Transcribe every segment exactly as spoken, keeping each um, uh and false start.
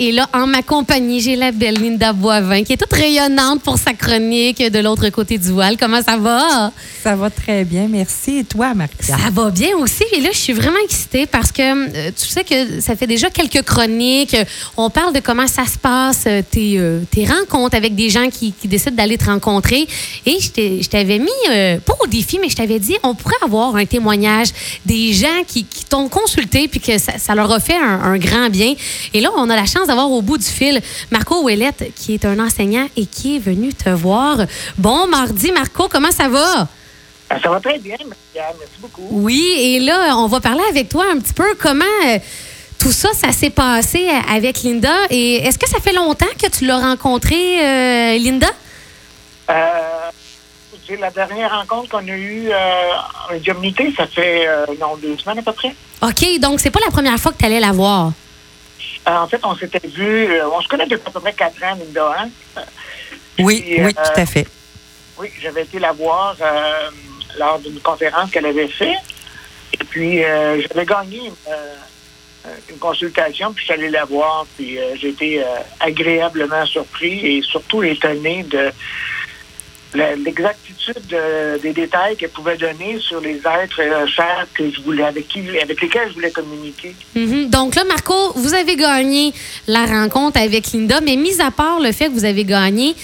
Et là, en ma compagnie, j'ai la belle Linda Boivin, qui est toute rayonnante pour sa chronique de l'autre côté du voile. Comment ça va? Ça va très bien, merci. Et toi, Marc-Pierre? Ça va bien aussi. Et là, je suis vraiment excitée parce que euh, tu sais que ça fait déjà quelques chroniques. On parle de comment ça se passe, euh, tes, euh, tes rencontres avec des gens qui, qui décident d'aller te rencontrer. Et je, je t'avais mis, euh, pas au défi, mais je t'avais dit, on pourrait avoir un témoignage des gens qui, qui t'ont consulté puis que ça, ça leur a fait un, un grand bien. Et là, on a la chance d'avoir au bout du fil Marco Ouellette, qui est un enseignant et qui est venu te voir. Bon mardi, Marco, comment ça va? Ça va très bien, merci beaucoup. Oui, et là, on va parler avec toi un petit peu comment euh, tout ça, ça s'est passé avec Linda. Et est-ce que ça fait longtemps que tu l'as rencontrée, euh, Linda? Euh, c'est la dernière rencontre qu'on a eue euh, en médiumnité, ça fait euh, non, deux semaines à peu près. OK, donc c'est pas la première fois que tu allais la voir? En fait, on s'était vu, on se connaît depuis à peu près quatre ans, Linda, hein? Oui, puis, oui, euh, tout à fait. Oui, j'avais été la voir euh, lors d'une conférence qu'elle avait faite. Et puis, euh, j'avais gagné euh, une consultation, puis je suis allé la voir. Puis, euh, j'ai été euh, agréablement surpris et surtout étonné de la, l'exactitude de, des détails qu'elle pouvait donner sur les êtres euh, chers que je voulais, avec, qui, avec lesquels je voulais communiquer. Mm-hmm. Donc là, Marco, vous avez gagné la rencontre avec Linda, mais mis à part le fait que vous avez gagné,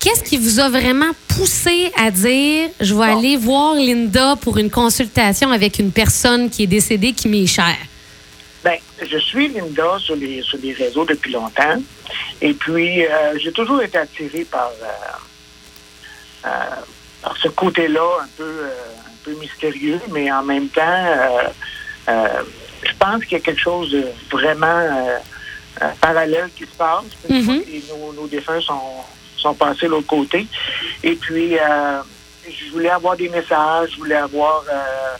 qu'est-ce qui vous a vraiment poussé à dire « Je vais bon. aller voir Linda pour une consultation avec une personne qui est décédée, qui m'est chère ». Ben, je suis Linda sur les, sur les réseaux depuis longtemps. Et puis, euh, j'ai toujours été attirée par... Euh, Euh, alors ce côté-là, un peu, euh, un peu mystérieux, mais en même temps, euh, euh, je pense qu'il y a quelque chose de vraiment euh, euh, parallèle qui se passe. Mm-hmm. Et nos, nos défunts sont, sont passés de l'autre côté. Et puis, euh, je voulais avoir des messages, je voulais avoir euh,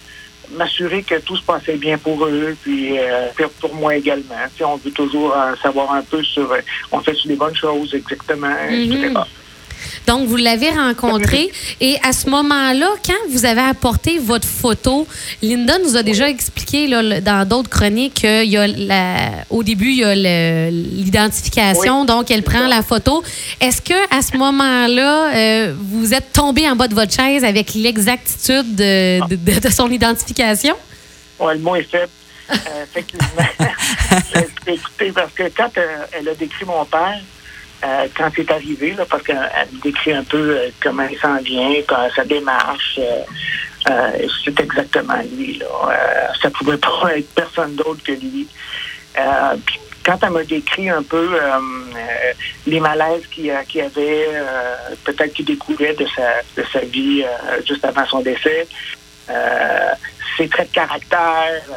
m'assurer que tout se passait bien pour eux, puis, euh, puis pour moi également. Tu sais, on veut toujours euh, savoir un peu sur, euh, on fait sur les bonnes choses, exactement, mm-hmm. je ne sais pas. Donc, vous l'avez rencontrée et à ce moment-là, quand vous avez apporté votre photo, Linda nous a déjà expliqué là, dans d'autres chroniques qu'il y a la, au début, il y a le, l'identification, oui. Donc elle prend la photo. Est-ce qu'à ce moment-là, euh, vous êtes tombé en bas de votre chaise avec l'exactitude de, de, de, de son identification? Oui, le mot est faible. Euh, effectivement. Écoutez, parce que quand euh, elle a décrit mon père, Euh, quand c'est arrivé, là, parce qu'elle me décrit un peu euh, comment il s'en vient, quand sa démarche, euh, euh, c'est exactement lui. Là. Euh, ça ne pouvait pas être personne d'autre que lui. Euh, puis quand elle m'a décrit un peu euh, euh, les malaises qu'il y avait, euh, peut-être qu'il découvrait de sa, de sa vie euh, juste avant son décès, euh, ses traits de caractère... Euh,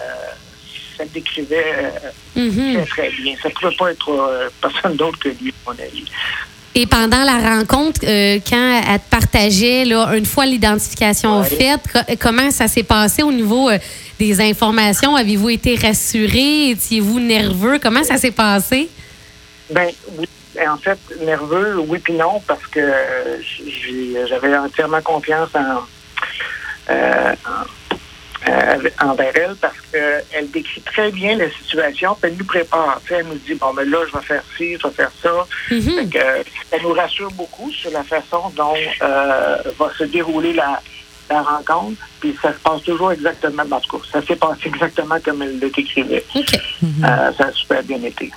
ça décrivait euh, mm-hmm. très bien. Ça ne pouvait pas être euh, personne d'autre que lui, à mon avis. Et pendant la rencontre, euh, quand elle te partageait, là, une fois l'identification ouais. faite, co- comment ça s'est passé au niveau euh, des informations? Avez-vous été rassuré? Étiez-vous nerveux? Comment ça s'est passé? Bien, oui. En fait, nerveux, oui puis non, parce que j'ai, j'avais entièrement confiance en... Euh, en Euh, envers elle, parce qu'elle décrit très bien la situation, puis elle nous prépare. Elle nous dit, bon, mais là, je vais faire ci, je vais faire ça. Mm-hmm. Fait que, elle nous rassure beaucoup sur la façon dont euh, va se dérouler la, la rencontre, puis ça se passe toujours exactement, en tout cas, ça s'est passé exactement comme elle le décrivait. Okay. Mm-hmm. Euh, ça a super bien été.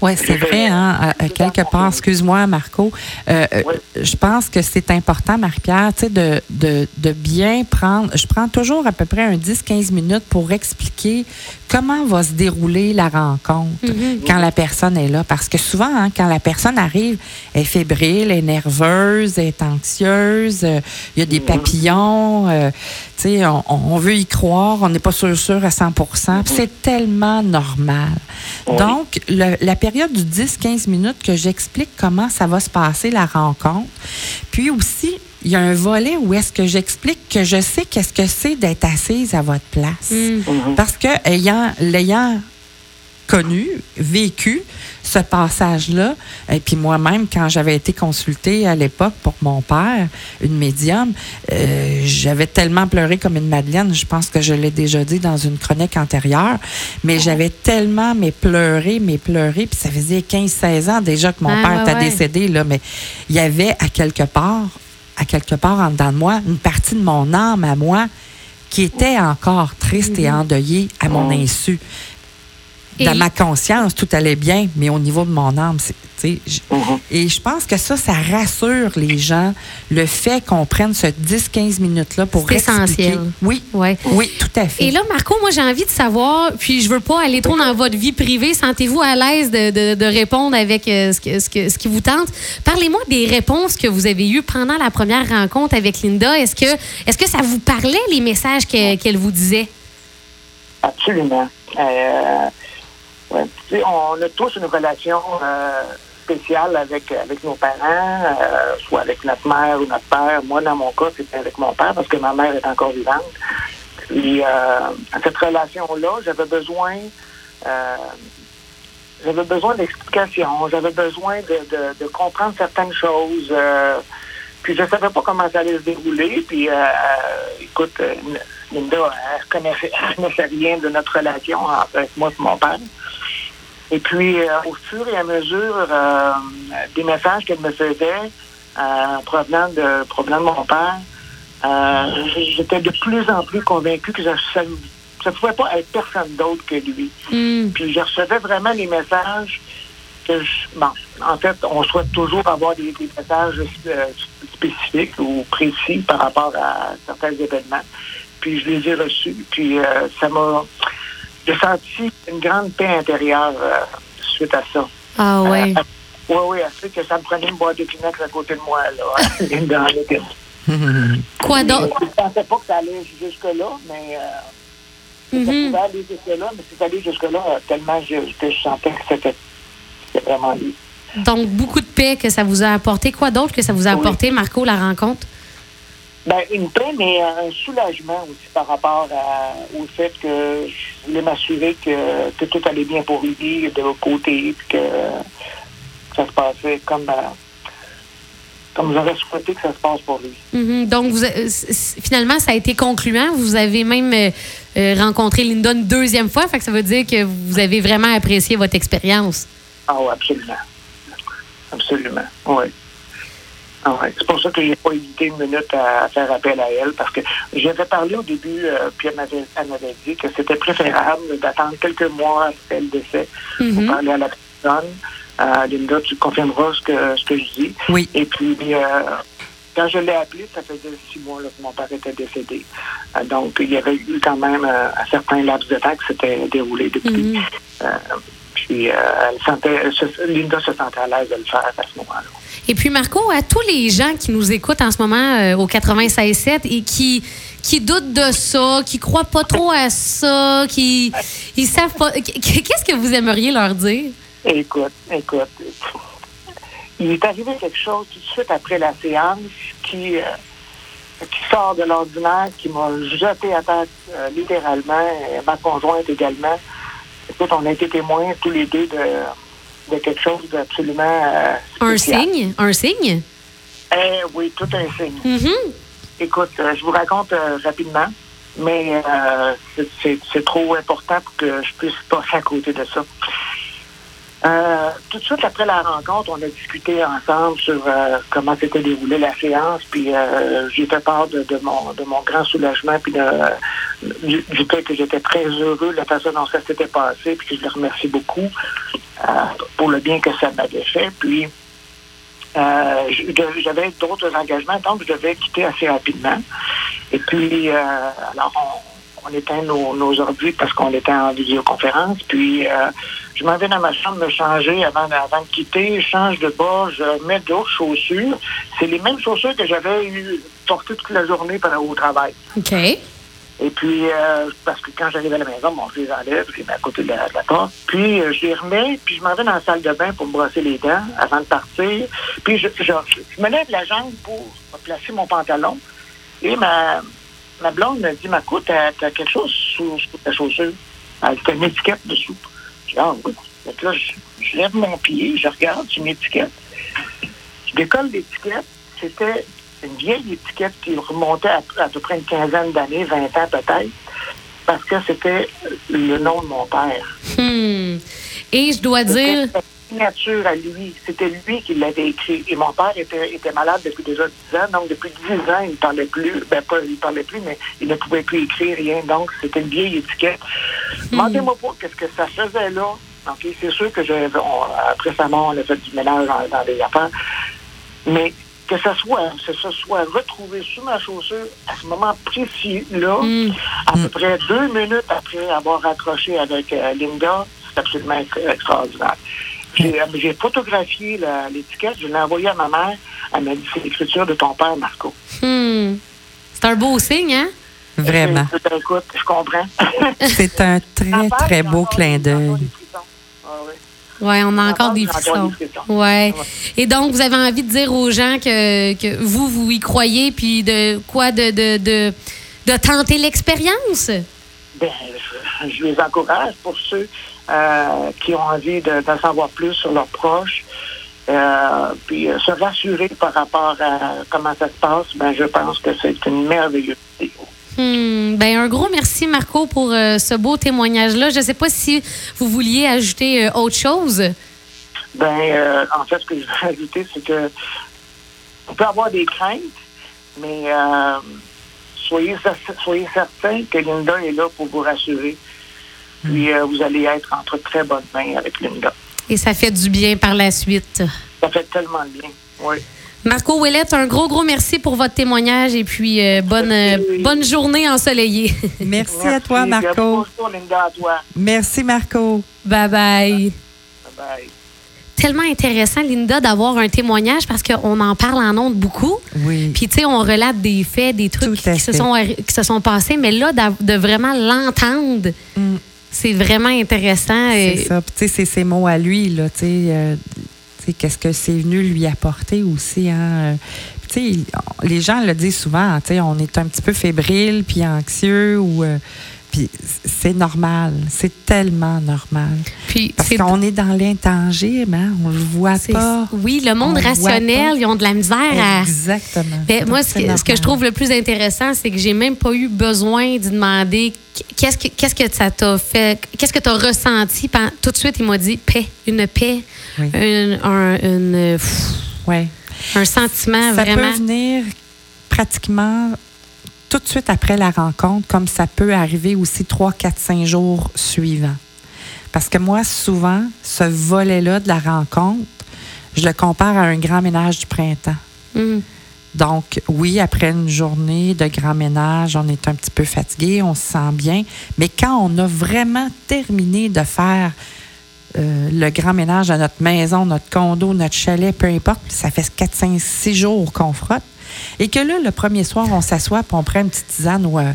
Oui, c'est vrai, hein, à, à quelque part, excuse-moi, Marco, euh, oui. je pense que c'est important, Marie-Pierre, tu sais, de, de, de bien prendre, je prends toujours à peu près un dix à quinze minutes pour expliquer comment va se dérouler la rencontre mm-hmm. quand la personne est là, parce que souvent, hein, quand la personne arrive, elle est fébrile, elle est nerveuse, elle est anxieuse, il euh, y a des papillons, euh, tu sais, on, on veut y croire, on n'est pas sûr, sûr à cent pour cent, mm-hmm. puis c'est tellement normal. Oui. Donc, le, la période du dix à quinze minutes que j'explique comment ça va se passer, la rencontre. Puis aussi, il y a un volet où est-ce que j'explique que je sais qu'est-ce que c'est d'être assise à votre place. Mmh. Mmh. Parce que ayant, l'ayant connu, vécu, ce passage-là. Et puis moi-même, quand j'avais été consultée à l'époque pour mon père, une médium, euh, j'avais tellement pleuré comme une madeleine, je pense que je l'ai déjà dit dans une chronique antérieure, mais j'avais tellement mais pleuré, mais pleuré, puis ça faisait quinze seize ans déjà que mon ah, père était ouais. décédé, là, mais il y avait à quelque part, à quelque part en dedans de moi, une partie de mon âme à moi qui était encore triste et endeuillée à mon insu. Dans et... ma conscience, tout allait bien, mais au niveau de mon âme, c'est, tu sais, mm-hmm. et je pense que ça, ça rassure les gens, le fait qu'on prenne ce dix quinze minutes-là pour c'est expliquer. Essentiel. Oui, ouais. oui, tout à fait. Et là, Marco, moi, j'ai envie de savoir, puis je veux pas aller trop dans votre vie privée, sentez-vous à l'aise de, de, de répondre avec euh, ce, que, ce, que, ce qui vous tente. Parlez-moi des réponses que vous avez eues pendant la première rencontre avec Linda. Est-ce que, est-ce que ça vous parlait, les messages que, qu'elle vous disait? Absolument. Euh... Ouais. Tu sais, on a tous une relation euh, spéciale avec, avec nos parents, euh, soit avec notre mère ou notre père. Moi, dans mon cas, c'était avec mon père parce que ma mère est encore vivante. Et euh, cette relation-là, j'avais besoin euh, j'avais besoin d'explications, j'avais besoin de, de, de comprendre certaines choses. Euh, puis je ne savais pas comment ça allait se dérouler. Puis, euh, euh, écoute, euh, Linda, elle ne connaissait, connaissait rien de notre relation avec moi et mon père. Et puis, euh, au fur et à mesure euh, des messages qu'elle me faisait euh, provenant, de, provenant de mon père, euh, j'étais de plus en plus convaincue que ça ne pouvait pas être personne d'autre que lui. Mm. Puis, je recevais vraiment les messages que je... Bon, en fait, on souhaite toujours avoir des, des messages euh, spécifiques ou précis par rapport à certains événements. Puis, je les ai reçus. Puis, euh, ça m'a... J'ai senti une grande paix intérieure euh, suite à ça. Ah oui? Euh, oui, oui, elle sait que ça me prenait une boîte de Kleenex à côté de moi, là. Dans le... Quoi d'autre? Je ne pensais pas que ça allait jusque-là, mais... Euh, mm-hmm. Ça pouvait aller jusque-là, mais c'est allé jusque-là tellement je, que je sentais que c'était, c'était vraiment lui. Donc, beaucoup de paix que ça vous a apporté. Quoi d'autre que ça vous a oui. apporté, Marco, la rencontre? Ben, une paix, mais un soulagement aussi par rapport à, au fait que je voulais m'assurer que, que tout allait bien pour lui de l'autre côté, puis que ça se passait comme, comme j'aurais souhaité que ça se passe pour lui. Mm-hmm. Donc, vous, finalement, ça a été concluant. Vous avez même euh, rencontré Linda une deuxième fois, fait que ça veut dire que vous avez vraiment apprécié votre expérience. Ah oui, absolument. Absolument, oui. Ouais, c'est pour ça que j'ai pas hésité une minute à faire appel à elle, parce que j'avais parlé au début, euh, puis elle m'avait, elle m'avait dit que c'était préférable d'attendre quelques mois après le décès mm-hmm. pour parler à la personne. Euh, Linda, tu confirmeras ce que, ce que je dis. Oui. Et puis, euh, quand je l'ai appelée, ça faisait six mois là, que mon père était décédé. Euh, donc, il y avait eu quand même euh, un certain laps de temps que c'était déroulé depuis. Mm-hmm. Euh, puis, euh, elle sentait, elle se, Linda se sentait à l'aise de le faire à ce moment-là. Et puis, Marco, à tous les gens qui nous écoutent en ce moment euh, au quatre-vingt-seize sept et qui, qui doutent de ça, qui ne croient pas trop à ça, qui ils savent pas... Qu'est-ce que vous aimeriez leur dire? Écoute, écoute. Il est arrivé quelque chose tout de suite après la séance qui, euh, qui sort de l'ordinaire, qui m'a jeté à terre euh, littéralement, et ma conjointe également. Écoute, on a été témoins tous les deux de... de quelque chose d'absolument euh, un signe? Un signe? Eh, oui, tout un signe. Mm-hmm. Écoute, euh, je vous raconte euh, rapidement, mais euh, c'est, c'est, c'est trop important pour que je puisse passer à côté de ça. Euh, tout de suite après la rencontre, on a discuté ensemble sur euh, comment s'était déroulée la séance, puis euh, j'ai fait part de, de, mon, de mon grand soulagement, puis de, du, du fait que j'étais très heureux de la façon dont ça s'était passé, puis que je le remercie beaucoup euh, pour le bien que ça m'avait fait. Puis euh, j'avais d'autres engagements, donc je devais quitter assez rapidement. Et puis, euh, alors on... on éteint nos, nos ordi parce qu'on était en visioconférence. Puis, euh, je m'en vais dans ma chambre me changer avant, avant de quitter. Je change de bas, je mets d'autres chaussures. C'est les mêmes chaussures que j'avais eu portées toute la journée au travail. OK. Et puis, euh, parce que quand j'arrive à la maison, bon, je les enlève, je les mets à côté de la, de la porte. Puis, euh, je les remets, puis je m'en vais dans la salle de bain pour me brosser les dents avant de partir. Puis, je, je, je me lève la jambe pour placer mon pantalon. Et ma... Ma blonde me dit, Marco, t'as, t'as quelque chose sous, sous ta chaussure. Elle t'a une étiquette dessous. Je dis, ah oui. Donc là, je, je lève mon pied, je regarde, j'ai une étiquette. Je décolle l'étiquette. C'était une vieille étiquette qui remontait à, à peu près une quinzaine d'années, vingt ans peut-être, parce que c'était le nom de mon père. Hmm. Et je dois c'était dire... signature à lui. C'était lui qui l'avait écrit. Et mon père était, était malade depuis déjà dix ans. Donc, depuis dix ans, il ne parlait plus. Ben, pas il ne parlait plus, mais il ne pouvait plus écrire rien. Donc, c'était une vieille étiquette. Mmh. Demandez-moi pas qu'est-ce que ça faisait là. Okay, c'est sûr que j'avais, on, récemment, on a fait du ménage dans, dans les affaires. Mais que ça soit, que ça soit retrouvé sous ma chaussure à ce moment précis-là, mmh. à peu près deux minutes après avoir accroché avec euh, Linda, c'est absolument extraordinaire. J'ai, j'ai photographié la, l'étiquette, je l'ai envoyée à ma mère. Elle m'a dit, c'est l'écriture de ton père, Marco. Hmm. C'est un beau signe, hein? Vraiment. Je, je, écoute, je comprends. C'est un très, très beau clin d'œil. Ah, oui, ouais, on a encore des frissons. Ouais. Et donc, vous avez envie de dire aux gens que, que vous, vous y croyez, puis de quoi? De, de, de, de tenter l'expérience? Bien, je, je les encourage pour ceux... Euh, qui ont envie de, d'en savoir plus sur leurs proches, euh, puis euh, se rassurer par rapport à comment ça se passe, ben, je pense que c'est une merveilleuse vidéo. Hmm, ben, un gros merci, Marco, pour euh, ce beau témoignage-là. Je ne sais pas si vous vouliez ajouter euh, autre chose. Ben, euh, en fait, ce que je veux ajouter, c'est que on peut avoir des craintes, mais euh, soyez, soyez certains que Linda est là pour vous rassurer. Puis euh, vous allez être entre très bonnes mains avec Linda. Et ça fait du bien par la suite. Ça fait tellement bien, oui. Marco Ouellette, un gros, gros merci pour votre témoignage et puis euh, bonne, euh, bonne journée ensoleillée. Merci, merci à toi, Marco. Merci, Linda, à toi. Merci, Marco. Bye-bye. Bye-bye. Tellement intéressant, Linda, d'avoir un témoignage parce qu'on en parle en ondes beaucoup. Oui. Puis, tu sais, on relate des faits, des trucs qui se, sont, qui se sont passés, mais là, de vraiment l'entendre... Mm. C'est vraiment intéressant. C'est ça. Puis, tu sais, c'est ses mots à lui, là. Tu sais, euh, qu'est-ce que c'est venu lui apporter aussi, hein? Tu sais, les gens le disent souvent, tu sais, on est un petit peu fébrile, puis anxieux, ou. Euh, puis, c'est normal. C'est tellement normal. Puis, parce c'est... qu'on est dans l'intangible, hein? On le voit c'est... pas. Oui, le monde on rationnel, ils ont de la misère à. Exactement. Ben, donc, moi, ce que, ce que je trouve le plus intéressant, c'est que j'ai même pas eu besoin d'y demander. Qu'est-ce que, qu'est-ce que ça t'a fait? Qu'est-ce que t'as ressenti? Tout de suite, il m'a dit paix, une paix, oui. une, un, une, pff, ouais. un sentiment ça vraiment... Ça peut venir pratiquement tout de suite après la rencontre, comme ça peut arriver aussi trois, quatre, cinq jours suivants. Parce que moi, souvent, ce volet-là de la rencontre, je le compare à un grand ménage du printemps. Mm. Donc, oui, après une journée de grand ménage, on est un petit peu fatigué, on se sent bien. Mais quand on a vraiment terminé de faire euh, le grand ménage à notre maison, notre condo, notre chalet, peu importe, ça fait quatre, cinq, six jours qu'on frotte. Et que là, le premier soir, on s'assoit et on prend une petite tisane ou euh,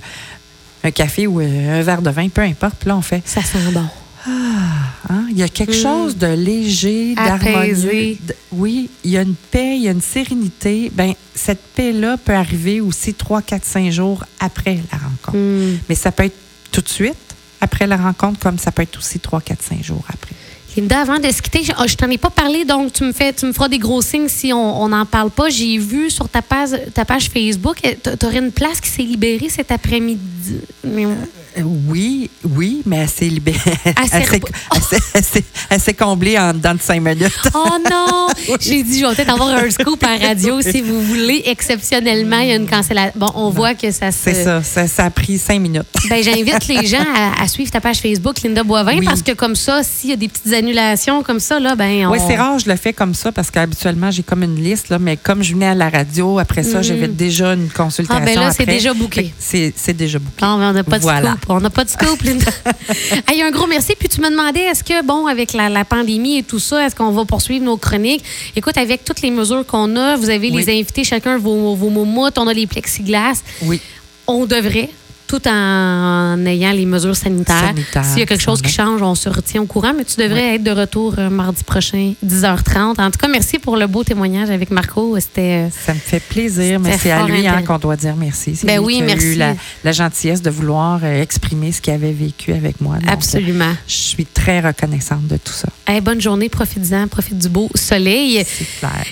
un café ou euh, un verre de vin, peu importe. Puis là, on fait... Ça sent bon. Ah, hein? Il y a quelque mmh. chose de léger, apaisé, d'harmonieux. Oui, il y a une paix, il y a une sérénité. Bien, cette paix-là peut arriver aussi trois, quatre, cinq jours après la rencontre. Mmh. Mais ça peut être tout de suite après la rencontre, comme ça peut être aussi trois, quatre, cinq jours après. Linda, avant de se quitter, je, je t'en ai pas parlé, donc tu me fais, tu me feras des gros signes si on n'en parle pas. J'ai vu sur ta page, ta page Facebook, tu aurais une place qui s'est libérée cet après-midi. Oui, oui, mais elle s'est libérée. Elle, elle, s'est, oh. elle, s'est, elle, s'est, elle s'est comblée en dedans de cinq minutes. Oh non! Oui. J'ai dit, je vais peut-être avoir un scoop à radio oui. si vous voulez. Exceptionnellement, il y a une cancellation. Bon, on non. voit que ça se... C'est ça, ça, ça a pris cinq minutes. Ben, j'invite les gens à, à suivre ta page Facebook, Linda Boivin, oui. parce que comme ça, s'il y a des petites annulations comme ça, là, ben on... Oui, c'est rare, je le fais comme ça, parce qu'habituellement, j'ai comme une liste, là, mais comme je venais à la radio, après ça, mm-hmm. j'avais déjà une consultation. Ah, ben là, après. C'est déjà booké. C'est, c'est déjà booké. Ah, ben, on n'a pas de voilà. scoop. On n'a pas de scoop, Linda. Hey, un gros merci. Puis tu me demandais, est-ce que, bon, avec la, la pandémie et tout ça, est-ce qu'on va poursuivre nos chroniques? Écoute, avec toutes les mesures qu'on a, vous avez oui. les invités, chacun vos, vos moumoutes, on a les plexiglas. Oui. On devrait... tout en ayant les mesures sanitaires. Sanitaire, S'il y a quelque chose qui change, on se retient au courant, mais tu devrais oui. être de retour mardi prochain, dix heures trente. En tout cas, merci pour le beau témoignage avec Marco. C'était, ça me fait plaisir, mais c'est à lui hein, qu'on doit dire merci. C'est ben lui oui, qui a merci. eu la, la gentillesse de vouloir exprimer ce qu'il avait vécu avec moi. Donc, absolument. Je suis très reconnaissante de tout ça. Hey, bonne journée, profite-en, profite du beau soleil. C'est clair.